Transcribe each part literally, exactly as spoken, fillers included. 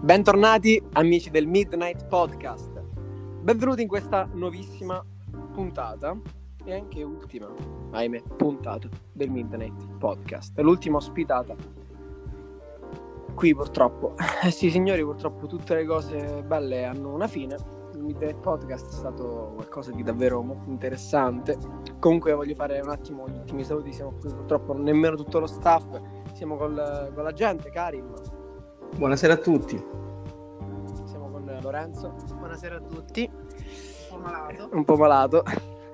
Bentornati amici del Midnight Podcast. Benvenuti in questa nuovissima puntata e anche ultima, ahimè, puntata del Midnight Podcast. È l'ultima ospitata. Qui purtroppo, eh sì signori, purtroppo tutte le cose belle hanno una fine. Il Midnight Podcast è stato qualcosa di davvero molto interessante. Comunque voglio fare un attimo gli ultimi saluti, siamo qui purtroppo nemmeno tutto lo staff, siamo col, con la gente. Karim, buonasera a tutti. Siamo con Lorenzo. Buonasera a tutti. Un po' malato. Un po' malato.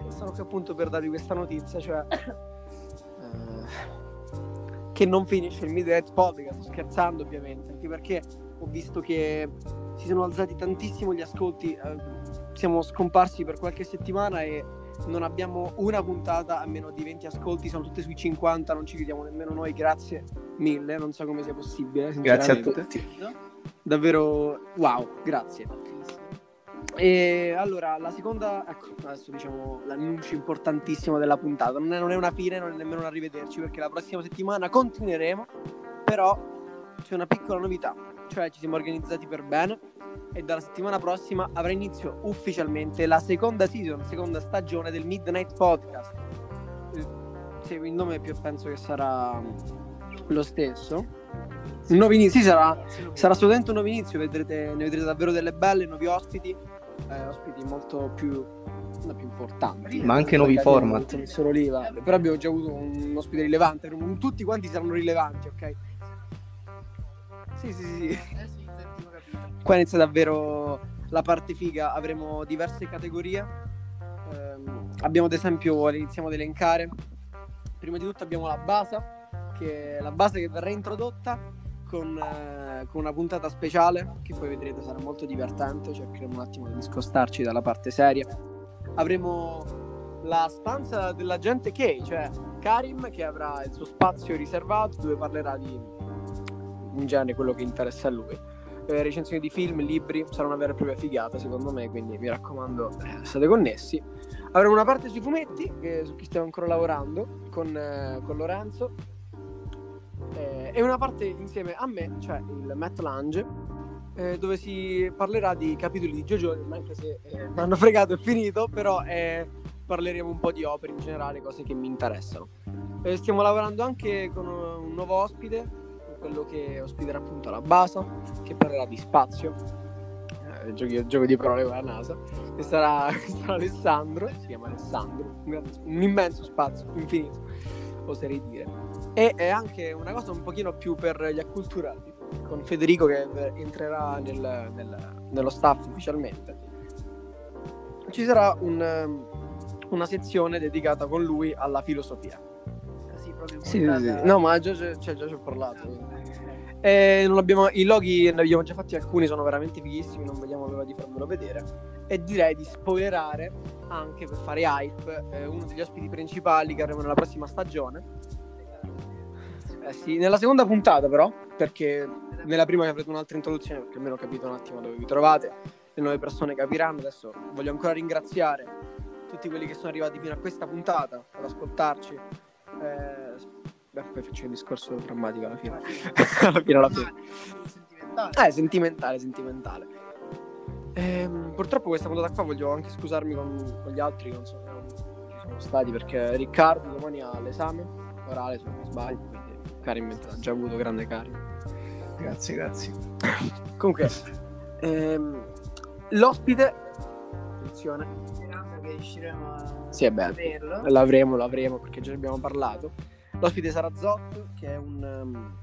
Sono qui appunto per darvi questa notizia, cioè eh, che non finisce il Midnight Podcast. Sto scherzando ovviamente, anche perché ho visto che si sono alzati tantissimo gli ascolti. Eh, siamo scomparsi per qualche settimana e non abbiamo una puntata a meno di venti ascolti, sono tutte sui cinquanta, non ci vediamo nemmeno noi, grazie mille, non so come sia possibile, grazie a tutti, davvero wow, grazie. E allora la seconda, ecco, adesso diciamo l'annuncio importantissimo della puntata, non è, non è una fine, non è nemmeno un arrivederci, perché la prossima settimana continueremo, però c'è una piccola novità, cioè ci siamo organizzati per bene e dalla settimana prossima avrà inizio ufficialmente la seconda season, la seconda stagione del Midnight Podcast. Se il nome più penso che sarà lo stesso, sì, nuovo inizio, sì, sarà, sarà assolutamente un nuovo inizio, vedrete, ne vedrete davvero delle belle, nuovi ospiti, eh, ospiti molto più, più importanti, ma anche nuovi format. Professor Oliva, però abbiamo già avuto un ospite rilevante, tutti quanti saranno rilevanti, ok? Sì, sì, sì. Eh sì. Qua inizia davvero la parte figa, avremo diverse categorie, eh, abbiamo ad esempio, iniziamo ad elencare, prima di tutto abbiamo la base, che la base che verrà introdotta con, eh, con una puntata speciale, che poi vedrete sarà molto divertente, cercheremo un attimo di discostarci dalla parte seria. Avremo la stanza della gente che, cioè Karim, che avrà il suo spazio riservato, dove parlerà di in genere quello che interessa a lui. Eh, recensioni di film, libri, sarà una vera e propria figata secondo me, quindi mi raccomando, eh, state connessi. Avremo una parte sui fumetti, eh, su cui stiamo ancora lavorando con, eh, con Lorenzo, eh, e una parte insieme a me, cioè il Matt Lange, eh, dove si parlerà di capitoli di Gio, anche se eh, mi hanno fregato, è finito, però eh, parleremo un po' di opere in generale, cose che mi interessano. Eh, stiamo lavorando anche con un nuovo ospite, quello che ospiterà appunto la Basa, che parlerà di spazio, eh, giochi, gioco di parole con la NASA, e sarà, sarà Alessandro, si chiama Alessandro, un, grande, un immenso spazio, infinito, oserei dire. E è anche una cosa un pochino più per gli acculturati, con Federico che entrerà nel, nel, nello staff ufficialmente. Ci sarà un, una sezione dedicata con lui alla filosofia. Sì, sì, sì. No, ma già, già, già, già ci ho parlato. E non abbiamo, i loghi ne abbiamo già fatti alcuni, sono veramente fighissimi, non vediamo l'ora di farvelo vedere. E direi di spoilerare, anche per fare hype, eh, uno degli ospiti principali che avremo nella prossima stagione. Eh sì, nella seconda puntata però, perché nella prima avrete un'altra introduzione, perché almeno ho capito un attimo dove vi trovate, le nuove persone capiranno. Adesso voglio ancora ringraziare tutti quelli che sono arrivati fino a questa puntata ad ascoltarci. Eh, beh, poi faccio un discorso drammatico alla fine. alla fine, alla fine. Sentimentale. Eh, sentimentale, sentimentale. Eh, purtroppo questa puntata qua voglio anche scusarmi con, con gli altri che non so, non ci sono stati, perché Riccardo domani ha l'esame orale, se non mi sbaglio, quindi Karim ha già avuto, grande Karim. Grazie, grazie. Comunque, ehm, l'ospite, attenzione, che riusciremo a sì, è bello. L'avremo, l'avremo, perché già ne abbiamo parlato. L'ospite sarà Zotto, che è un um,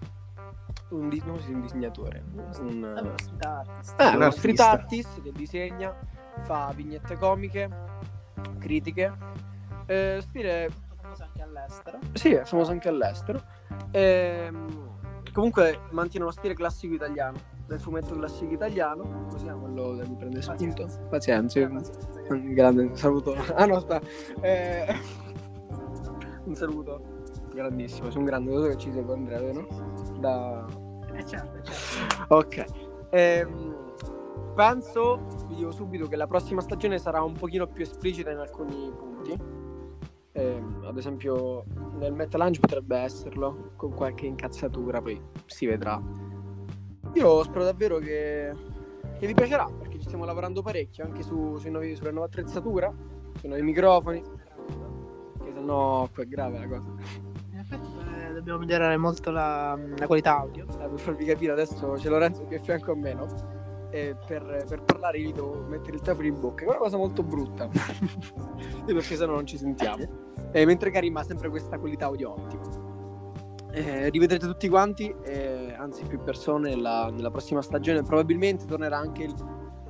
un, dis- non so, un disegnatore, un, ah, uh, street artist. Eh, uno street artist che disegna, fa vignette comiche, critiche, eh, stile famoso anche all'estero. Sì, è famoso anche all'estero. E, comunque mantiene uno stile classico italiano, del fumetto classico italiano, così quello che mi prende spunto. Pazienza, un grande saluto. Ah no, sta. Eh, un saluto grandissimo, sono un grande saluto che ci segue Andrea, vero? Da... Eh certo, certo. Ok. Eh, penso, vi dico subito, che la prossima stagione sarà un pochino più esplicita in alcuni punti. Eh, ad esempio nel Metal Ange potrebbe esserlo, con qualche incazzatura, poi si vedrà. Io spero davvero che, che vi piacerà, perché ci stiamo lavorando parecchio anche su, sui nuovi, sulla nuova attrezzatura, sui nuovi microfoni, che sennò qua è grave la cosa. In effetti eh, dobbiamo migliorare molto la, la qualità audio. Eh, per farvi capire, adesso c'è Lorenzo che è fianco a me, no? E per, per parlare io devo mettere il telefono in bocca, che è una cosa molto brutta, perché sennò non ci sentiamo. E mentre Karim ha sempre questa qualità audio ottima. Eh, rivedrete tutti quanti, eh, anzi più persone nella, nella prossima stagione. Probabilmente tornerà anche il,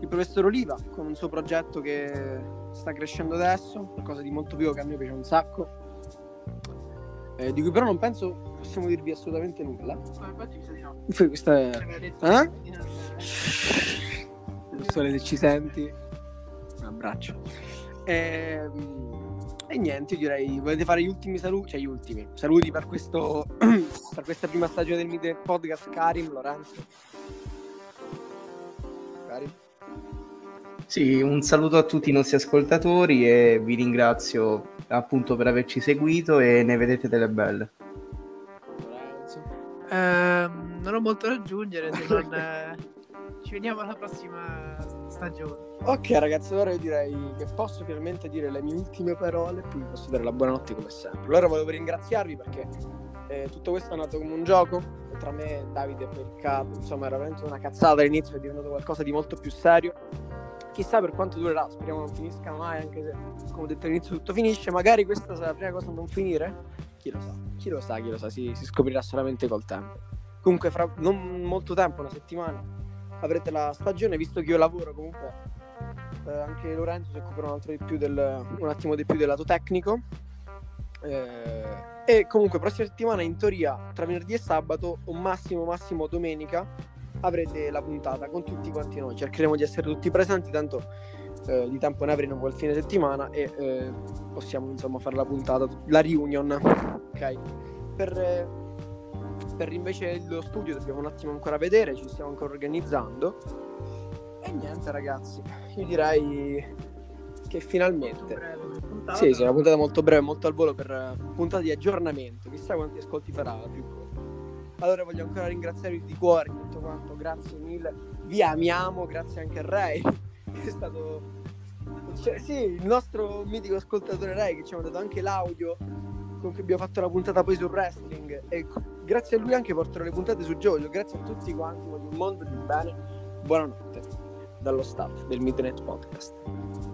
il professor Oliva con un suo progetto che sta crescendo adesso, qualcosa di molto vivo che a me piace un sacco, eh, di cui però non penso possiamo dirvi assolutamente nulla. Infatti questa è... eh? Professore, se ci senti un abbraccio. eh, E niente, io direi, volete fare gli ultimi saluti? Cioè, gli ultimi saluti per questo per questa prima stagione del Midnight Podcast, Karim, Lorenzo. Karim? Sì, un saluto a tutti i nostri ascoltatori e vi ringrazio appunto per averci seguito e ne vedete delle belle. Lorenzo? Eh, non ho molto da aggiungere, se non... eh... Ci vediamo alla prossima stagione. Ok ragazzi, allora io direi che posso finalmente dire le mie ultime parole e poi posso dare la buonanotte come sempre. Allora volevo ringraziarvi perché eh, tutto questo è nato come un gioco tra me, Davide e Riccardo. Insomma, era veramente una cazzata all'inizio, è diventato qualcosa di molto più serio. Chissà per quanto durerà, speriamo non finisca mai, anche se come ho detto all'inizio tutto finisce. Magari questa sarà la prima cosa a non finire, chi lo sa, chi lo sa, chi lo sa, si, si scoprirà solamente col tempo. Comunque fra non molto tempo, una settimana, avrete la stagione, visto che io lavoro comunque, eh, anche Lorenzo si occuperà un altro di più del, un attimo di più del lato tecnico, eh, e comunque prossima settimana in teoria tra venerdì e sabato o massimo massimo domenica avrete la puntata con tutti quanti noi, cercheremo di essere tutti presenti, tanto eh, di tempo ne avremo quel fine settimana e eh, possiamo insomma fare la puntata, la reunion, ok? Per... Eh, per invece lo studio dobbiamo un attimo ancora vedere, ci stiamo ancora organizzando e niente ragazzi, io direi che finalmente breve, sì, sì, una puntata molto breve, molto al volo, per puntata di aggiornamento, chissà quanti ascolti farà la più corta. Allora voglio ancora ringraziarvi di cuore tutto quanto, grazie mille, vi amiamo, grazie anche a Ray che è stato, cioè, sì, il nostro mitico ascoltatore Ray che ci ha dato anche l'audio con cui abbiamo fatto la puntata poi sul wrestling, e grazie a lui anche porterò le puntate su Gio. Grazie a tutti quanti, voglio un mondo di bene, buonanotte dallo staff del Midnight Podcast.